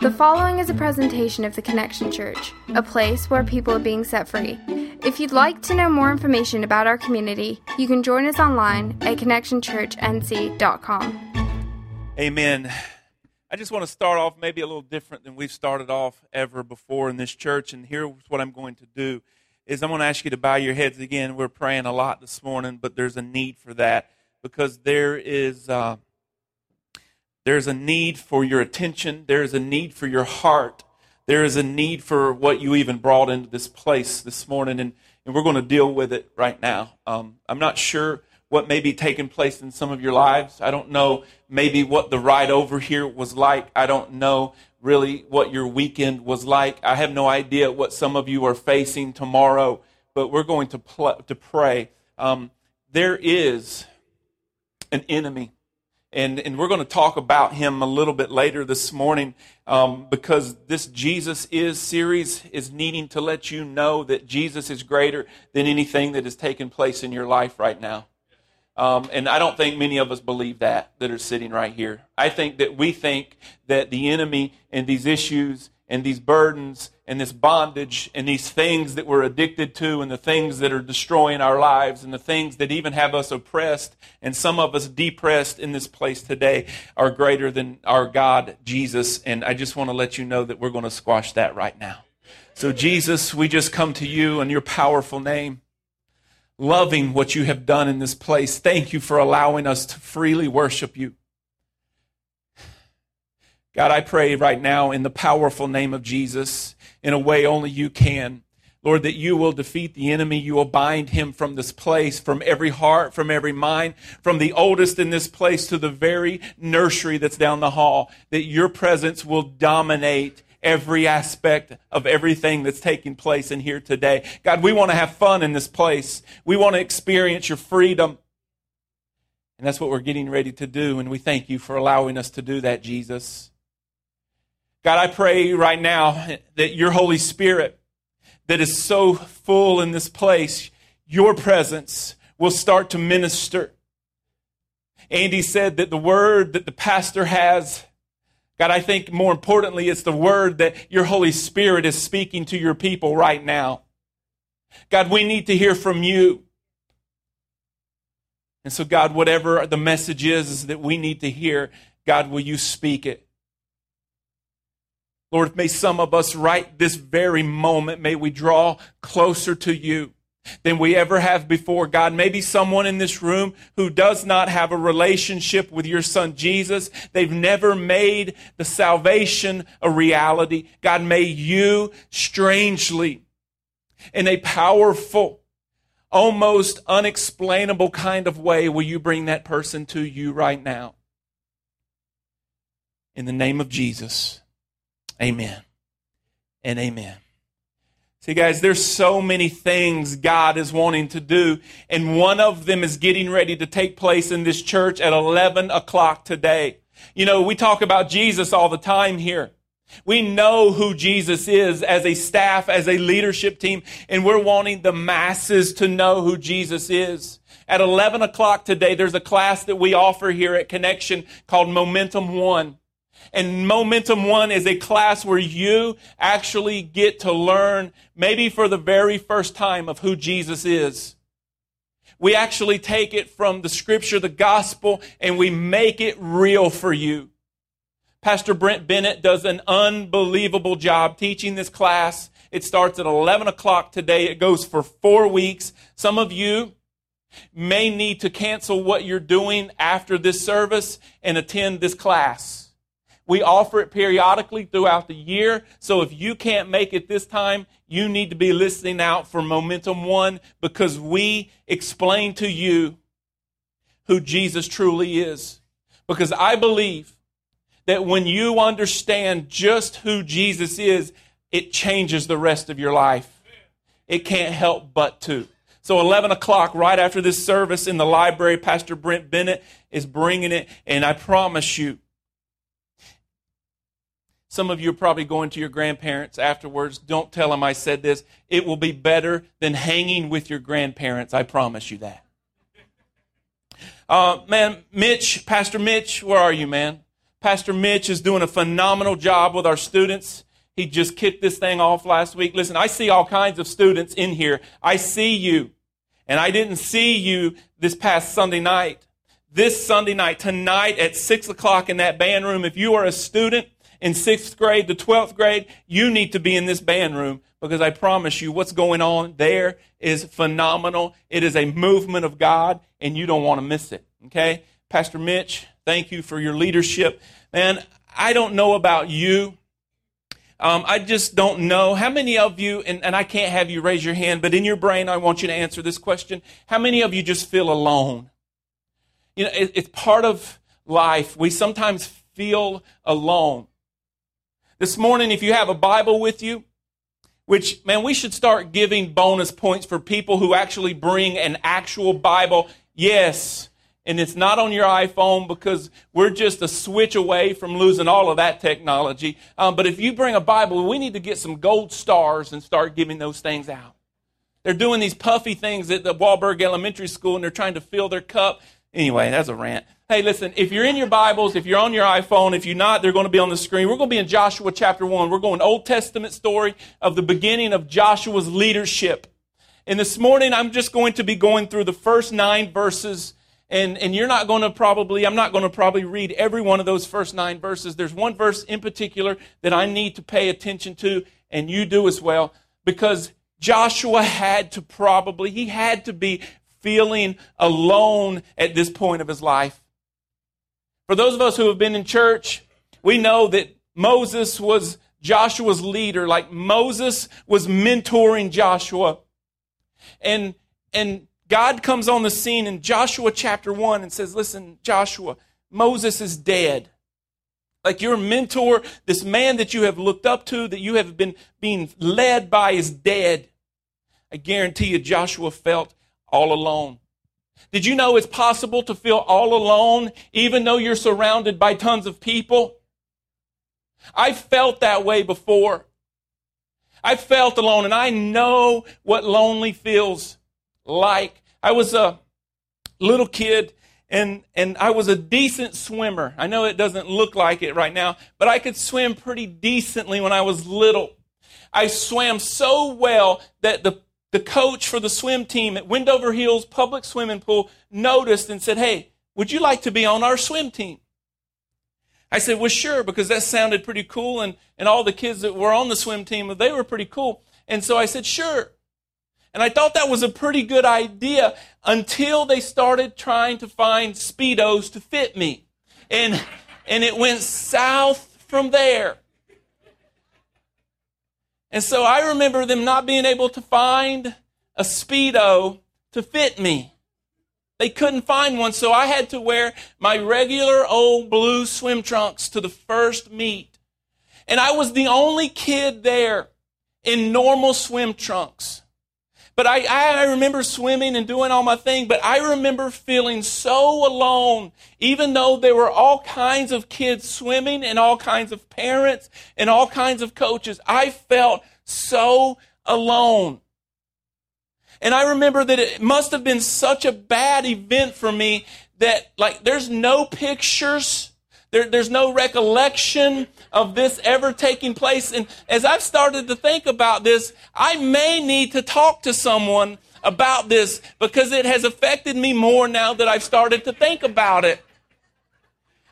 The following is a presentation of the Connection Church, a place where people are being set free. If you'd like to know more information about our community, you can join us online at ConnectionChurchNC.com. Amen. I just want to start off maybe a little different than we've started off ever before in this church, and here's what I'm going to do is I'm going to ask you to bow your heads again. We're praying a lot this morning, but there's a need for that because there's a need for your attention. There is a need for your heart. There is a need for what you even brought into this place this morning, and we're going to deal with it right now. I'm not sure what may be taking place in some of your lives. I don't know maybe what the ride over here was like. I don't know really what your weekend was like. I have no idea what some of you are facing tomorrow, but we're going to pray. There is an enemy. And we're going to talk about him a little bit later this morning because this Jesus Is series is needing to let you know that Jesus is greater than anything that is taking place in your life right now. And I don't think many of us believe that are sitting right here. I think that we think that the enemy and these issues and these burdens and this bondage and these things that we're addicted to and the things that are destroying our lives and the things that even have us oppressed and some of us depressed in this place today are greater than our God, Jesus. And I just want to let you know that we're going to squash that right now. So Jesus, we just come to you in your powerful name, loving what you have done in this place. Thank you for allowing us to freely worship you. God, I pray right now in the powerful name of Jesus, in a way only you can, Lord, that you will defeat the enemy. You will bind him from this place, from every heart, from every mind, from the oldest in this place to the very nursery that's down the hall, that your presence will dominate every aspect of everything that's taking place in here today. God, we want to have fun in this place. We want to experience your freedom. And that's what we're getting ready to do, and we thank you for allowing us to do that, Jesus. God, I pray right now that your Holy Spirit that is so full in this place, your presence will start to minister. Andy said that the word that the pastor has, God, I think more importantly, it's the word that your Holy Spirit is speaking to your people right now. God, we need to hear from you. And so, God, whatever the message is that we need to hear, God, will you speak it? Lord, may some of us right this very moment, may we draw closer to you than we ever have before. God, maybe someone in this room who does not have a relationship with your son Jesus, they've never made the salvation a reality. God, may you strangely, in a powerful, almost unexplainable kind of way, will you bring that person to you right now. In the name of Jesus. Amen and amen. See, guys, there's so many things God is wanting to do, and one of them is getting ready to take place in this church at 11 o'clock today. You know, we talk about Jesus all the time here. We know who Jesus is as a staff, as a leadership team, and we're wanting the masses to know who Jesus is. At 11 o'clock today, there's a class that we offer here at Connection called Momentum One. And Momentum One is a class where you actually get to learn, maybe for the very first time, of who Jesus is. We actually take it from the scripture, the gospel, and we make it real for you. Pastor Brent Bennett does an unbelievable job teaching this class. It starts at 11 o'clock today. It goes for 4 weeks. Some of you may need to cancel what you're doing after this service and attend this class. We offer it periodically throughout the year, so if you can't make it this time, you need to be listening out for Momentum One because we explain to you who Jesus truly is. Because I believe that when you understand just who Jesus is, it changes the rest of your life. It can't help but to. So 11 o'clock, right after this service in the library, Pastor Brent Bennett is bringing it, and I promise you, some of you are probably going to your grandparents afterwards. Don't tell them I said this. It will be better than hanging with your grandparents. I promise you that. Man, Mitch, Pastor Mitch, where are you, man? Pastor Mitch is doing a phenomenal job with our students. He just kicked this thing off last week. Listen, I see all kinds of students in here. I see you. And I didn't see you this past Sunday night. This Sunday night, tonight at 6 o'clock in that band room, if you are a student in 6th grade to 12th grade, you need to be in this band room, because I promise you what's going on there is phenomenal. It is a movement of God, and you don't want to miss it, okay? Pastor Mitch, thank you for your leadership. Man, I don't know about you. I just don't know. How many of you, and I can't have you raise your hand, but in your brain I want you to answer this question. How many of you just feel alone? You know, it's part of life. We sometimes feel alone. This morning, if you have a Bible with you, which, man, we should start giving bonus points for people who actually bring an actual Bible. Yes, and it's not on your iPhone, because we're just a switch away from losing all of that technology. But if you bring a Bible, we need to get some gold stars and start giving those things out. They're doing these puffy things at the Wahlberg Elementary School, and they're trying to fill their cup. Anyway, that's a rant. Hey, listen, if you're in your Bibles, if you're on your iPhone, if you're not, they're going to be on the screen. We're going to be in Joshua chapter 1. We're going Old Testament story of the beginning of Joshua's leadership. And this morning, I'm just going to be going through the first 9 verses. And you're not going to probably, I'm not going to probably read every one of those first 9 verses. There's one verse in particular that I need to pay attention to, and you do as well, because Joshua had to probably, he had to be feeling alone at this point of his life. For those of us who have been in church, we know that Moses was Joshua's leader. Like, Moses was mentoring Joshua. And God comes on the scene in Joshua chapter 1 and says, listen, Joshua, Moses is dead. Like, your mentor, this man that you have looked up to, that you have been being led by, is dead. I guarantee you Joshua felt all alone. Did you know it's possible to feel all alone even though you're surrounded by tons of people? I felt that way before. I felt alone, and I know what lonely feels like. I was a little kid, and I was a decent swimmer. I know it doesn't look like it right now, but I could swim pretty decently when I was little. I swam so well that the coach for the swim team at Windover Hills Public Swimming Pool noticed and said, hey, would you like to be on our swim team? I said, well, sure, because that sounded pretty cool, and all the kids that were on the swim team, they were pretty cool. And so I said, sure. And I thought that was a pretty good idea until they started trying to find Speedos to fit me. And it went south from there. And so I remember them not being able to find a Speedo to fit me. They couldn't find one, so I had to wear my regular old blue swim trunks to the first meet. And I was the only kid there in normal swim trunks. But I remember swimming and doing all my thing, but I remember feeling so alone, even though there were all kinds of kids swimming and all kinds of parents and all kinds of coaches. I felt so alone. And I remember that it must have been such a bad event for me that, like, there's no pictures. There's no recollection of this ever taking place. And as I've started to think about this, I may need to talk to someone about this, because it has affected me more now that I've started to think about it.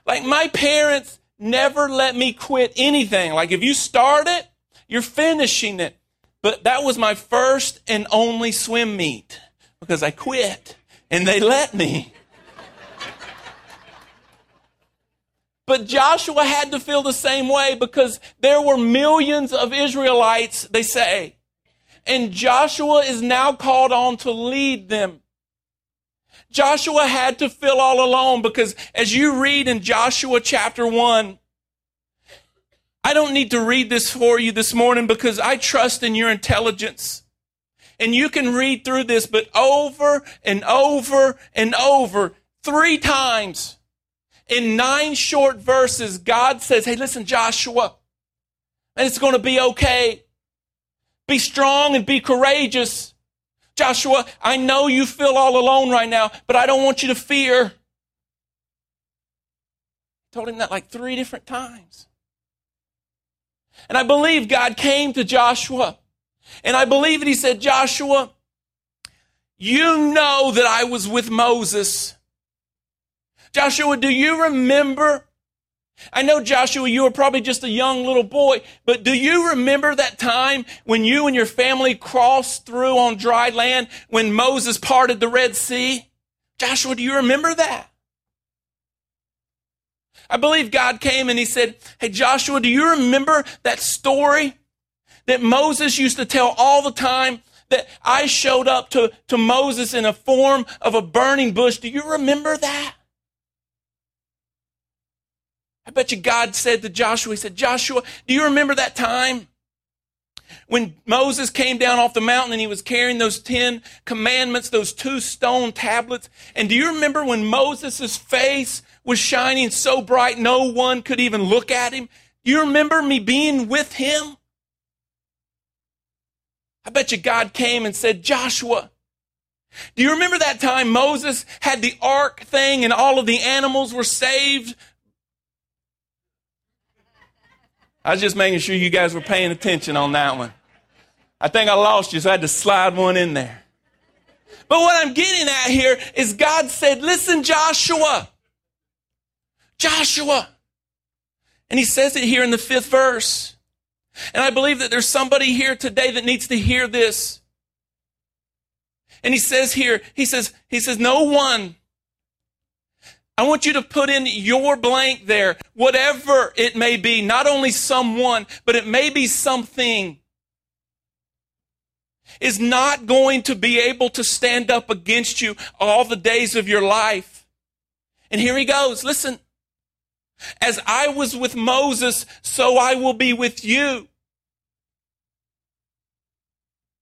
Like, my parents never let me quit anything. Like, if you start it, you're finishing it. But that was my first and only swim meet, because I quit and they let me. But Joshua had to feel the same way, because there were millions of Israelites, they say. And Joshua is now called on to lead them. Joshua had to feel all alone, because as you read in Joshua chapter 1, I don't need to read this for you this morning, because I trust in your intelligence. And you can read through this, but over and over and over, 3 times, in 9 short verses, God says, hey, listen, Joshua, and it's going to be okay. Be strong and be courageous. Joshua, I know you feel all alone right now, but I don't want you to fear. Told him that like 3 different times. And I believe God came to Joshua. And I believe that he said, Joshua, you know that I was with Moses. Joshua, do you remember? I know, Joshua, you were probably just a young little boy, but do you remember that time when you and your family crossed through on dry land when Moses parted the Red Sea? Joshua, do you remember that? I believe God came and he said, hey, Joshua, do you remember that story that Moses used to tell all the time, that I showed up to Moses in a form of a burning bush? Do you remember that? I bet you God said to Joshua, he said, Joshua, do you remember that time when Moses came down off the mountain and he was carrying those 10 commandments, those 2 stone tablets? And do you remember when Moses' face was shining so bright no one could even look at him? Do you remember me being with him? I bet you God came and said, Joshua, do you remember that time Moses had the ark thing and all of the animals were saved? I was just making sure you guys were paying attention on that one. I think I lost you, so I had to slide one in there. But what I'm getting at here is God said, listen, Joshua. Joshua. And he says it here in the 5th verse. And I believe that there's somebody here today that needs to hear this. And he says here, he says, no one. I want you to put in your blank there, whatever it may be, not only someone, but it may be something, is not going to be able to stand up against you all the days of your life. And here he goes, listen, as I was with Moses, so I will be with you.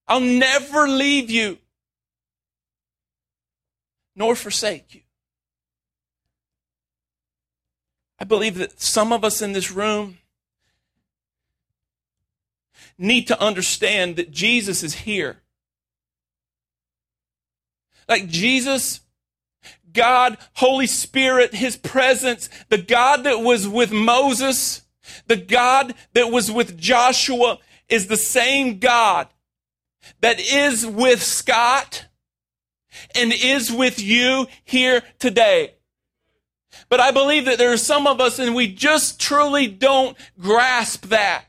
I'll never leave you, nor forsake you. I believe that some of us in this room need to understand that Jesus is here. Like Jesus, God, Holy Spirit, His presence, the God that was with Moses, the God that was with Joshua is the same God that is with Scott and is with you here today. But I believe that there are some of us and we just truly don't grasp that.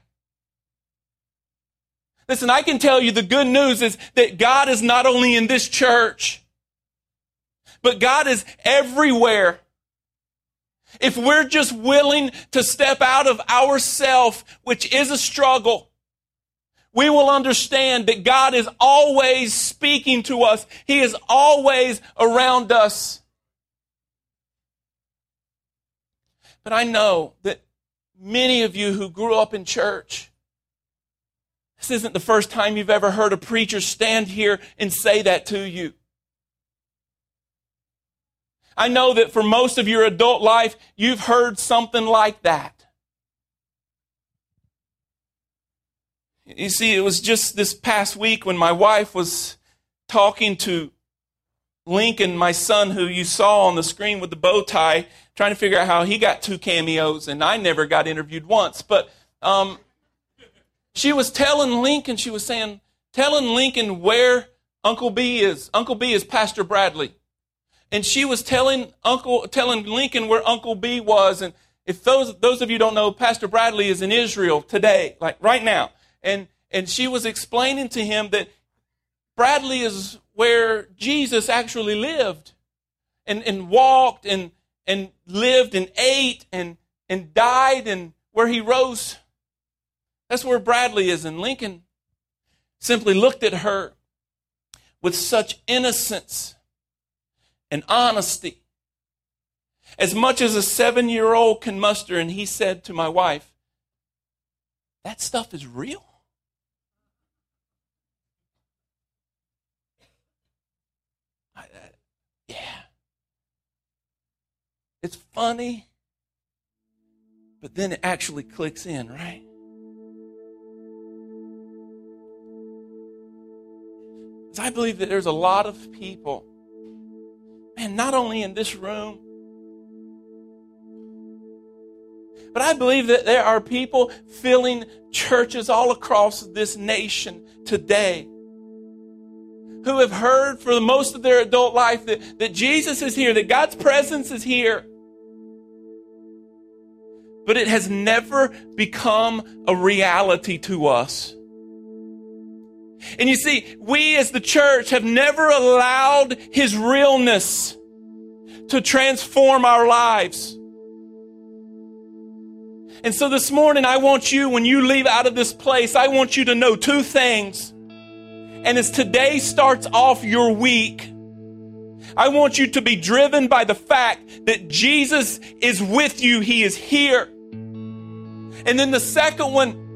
Listen, I can tell you the good news is that God is not only in this church, but God is everywhere. If we're just willing to step out of ourselves, which is a struggle, we will understand that God is always speaking to us. He is always around us. But I know that many of you who grew up in church, this isn't the first time you've ever heard a preacher stand here and say that to you. I know that for most of your adult life, you've heard something like that. You see, it was just this past week when my wife was talking to Lincoln, my son, who you saw on the screen with the bow tie, trying to figure out how he got 2 cameos, and I never got interviewed once. But she was telling Lincoln, she was saying, telling Lincoln where Uncle B is. Uncle B is Pastor Bradley. And she was telling Lincoln where Uncle B was. And if those of you don't know, Pastor Bradley is in Israel today, like right now. And she was explaining to him that Bradley is where Jesus actually lived and walked and lived and ate and died and where he rose. That's where Bradley is. And Lincoln simply looked at her with such innocence and honesty, as much as a 7-year-old can muster. And he said to my wife, that stuff is real. It's funny, but then it actually clicks in, right? Because I believe that there's a lot of people, man, not only in this room, But I believe that there are people filling churches all across this nation today who have heard for most of their adult life that Jesus is here, that God's presence is here. But it has never become a reality to us. And you see, we as the church have never allowed His realness to transform our lives. And so this morning, I want you, when you leave out of this place, I want you to know two things. And as today starts off your week, I want you to be driven by the fact that Jesus is with you. He is here. And then the second one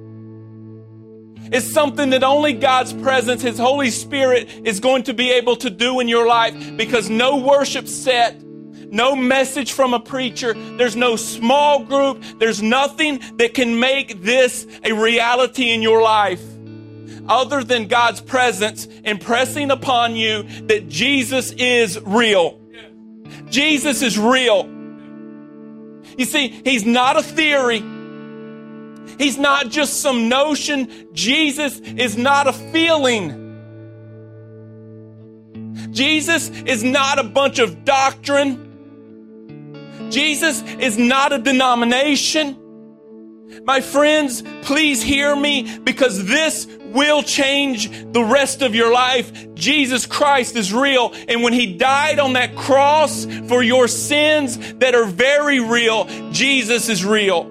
is something that only God's presence, His Holy Spirit, is going to be able to do in your life, because no worship set, no message from a preacher, there's no small group, there's nothing that can make this a reality in your life other than God's presence impressing upon you that Jesus is real. Jesus is real. You see, He's not a theory. He's not just some notion. Jesus is not a feeling. Jesus is not a bunch of doctrine. Jesus is not a denomination. My friends, please hear me, because this will change the rest of your life. Jesus Christ is real. And when He died on that cross for your sins that are very real, Jesus is real.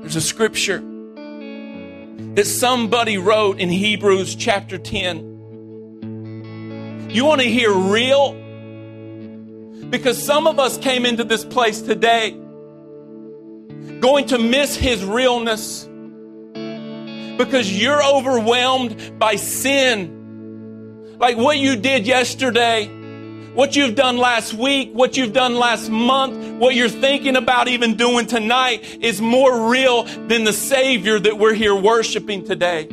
There's a scripture that somebody wrote in Hebrews chapter 10. You want to hear real? Because some of us came into this place today going to miss His realness because you're overwhelmed by sin. Like what you did yesterday, what you've done last week, what you've done last month, what you're thinking about even doing tonight is more real than the Savior that we're here worshiping today.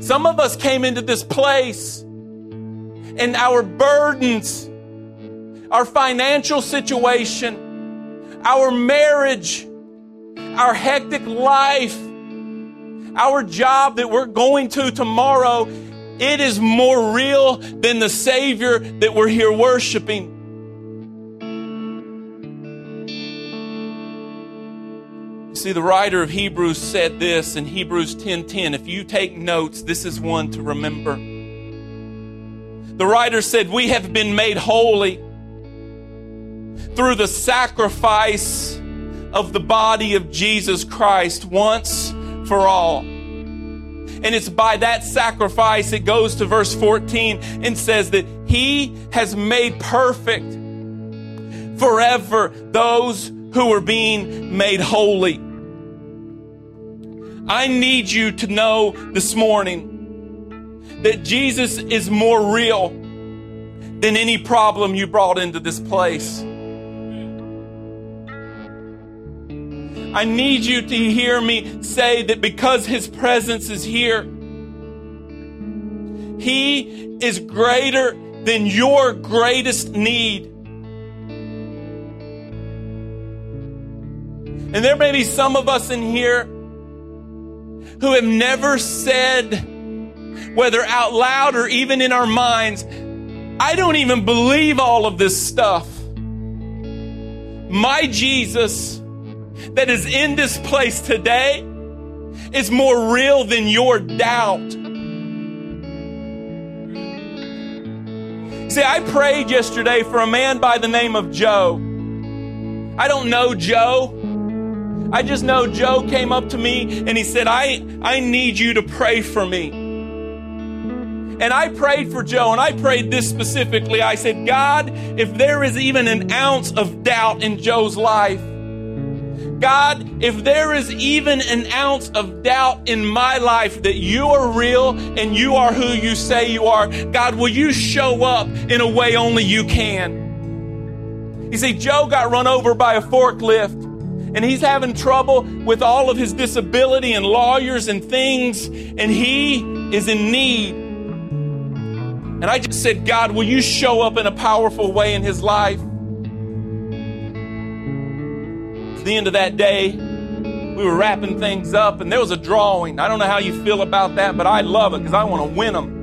Some of us came into this place and our burdens, our financial situation, our marriage, our hectic life, our job that we're going to tomorrow, it is more real than the Savior that we're here worshiping. See, the writer of Hebrews said this in Hebrews 10:10. If you take notes, this is one to remember. The writer said, we have been made holy through the sacrifice of the body of Jesus Christ once for all. And it's by that sacrifice, it goes to verse 14 and says that He has made perfect forever those who are being made holy. I need you to know this morning that Jesus is more real than any problem you brought into this place. I need you to hear me say that because His presence is here, He is greater than your greatest need. And there may be some of us in here who have never said, whether out loud or even in our minds, I don't even believe all of this stuff. My Jesus that is in this place today is more real than your doubt. See, I prayed yesterday for a man by the name of Joe. I don't know Joe. I just know Joe came up to me and he said, I need you to pray for me. And I prayed for Joe, and I prayed this specifically. I said, God, if there is even an ounce of doubt in Joe's life, God, if there is even an ounce of doubt in my life that You are real and You are who You say You are, God, will You show up in a way only You can? You see, Joe got run over by a forklift and he's having trouble with all of his disability and lawyers and things, and he is in need. And I just said, God, will You show up in a powerful way in his life? Towards the end of that day, we were wrapping things up, and there was a drawing. I don't know how you feel about that, but I love it because I want to win them.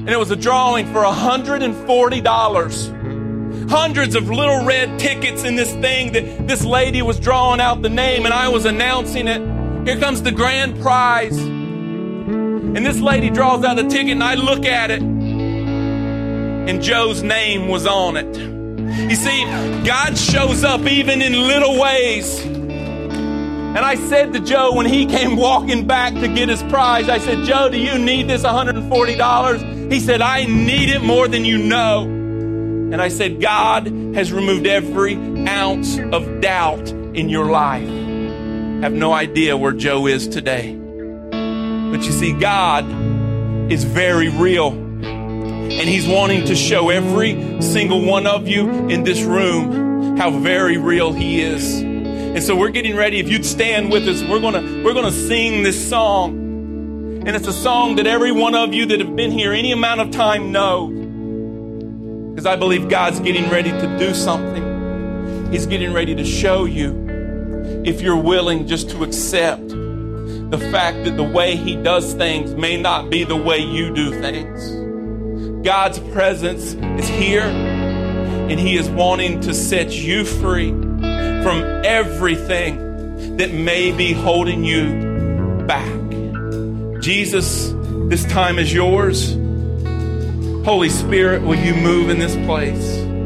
And it was a drawing for $140. Hundreds of little red tickets in this thing that this lady was drawing out the name, and I was announcing it. Here comes the grand prize. And this lady draws out a ticket, and I look at it, and Joe's name was on it. You see, God shows up even in little ways. And I said to Joe when he came walking back to get his prize, I said, Joe, do you need this $140? He said, I need it more than you know. And I said, God has removed every ounce of doubt in your life. I have no idea where Joe is today. But you see, God is very real. And he's wanting to show every single one of you in this room how very real he is. And so we're getting ready. If you'd stand with us, we're gonna sing this song. And it's a song that every one of you that have been here any amount of time know. Because I believe God's getting ready to do something. He's getting ready to show you, if you're willing just to accept the fact that the way he does things may not be the way you do things. God's presence is here, and he is wanting to set you free from everything that may be holding you back. Jesus, this time is yours. Holy Spirit, will you move in this place?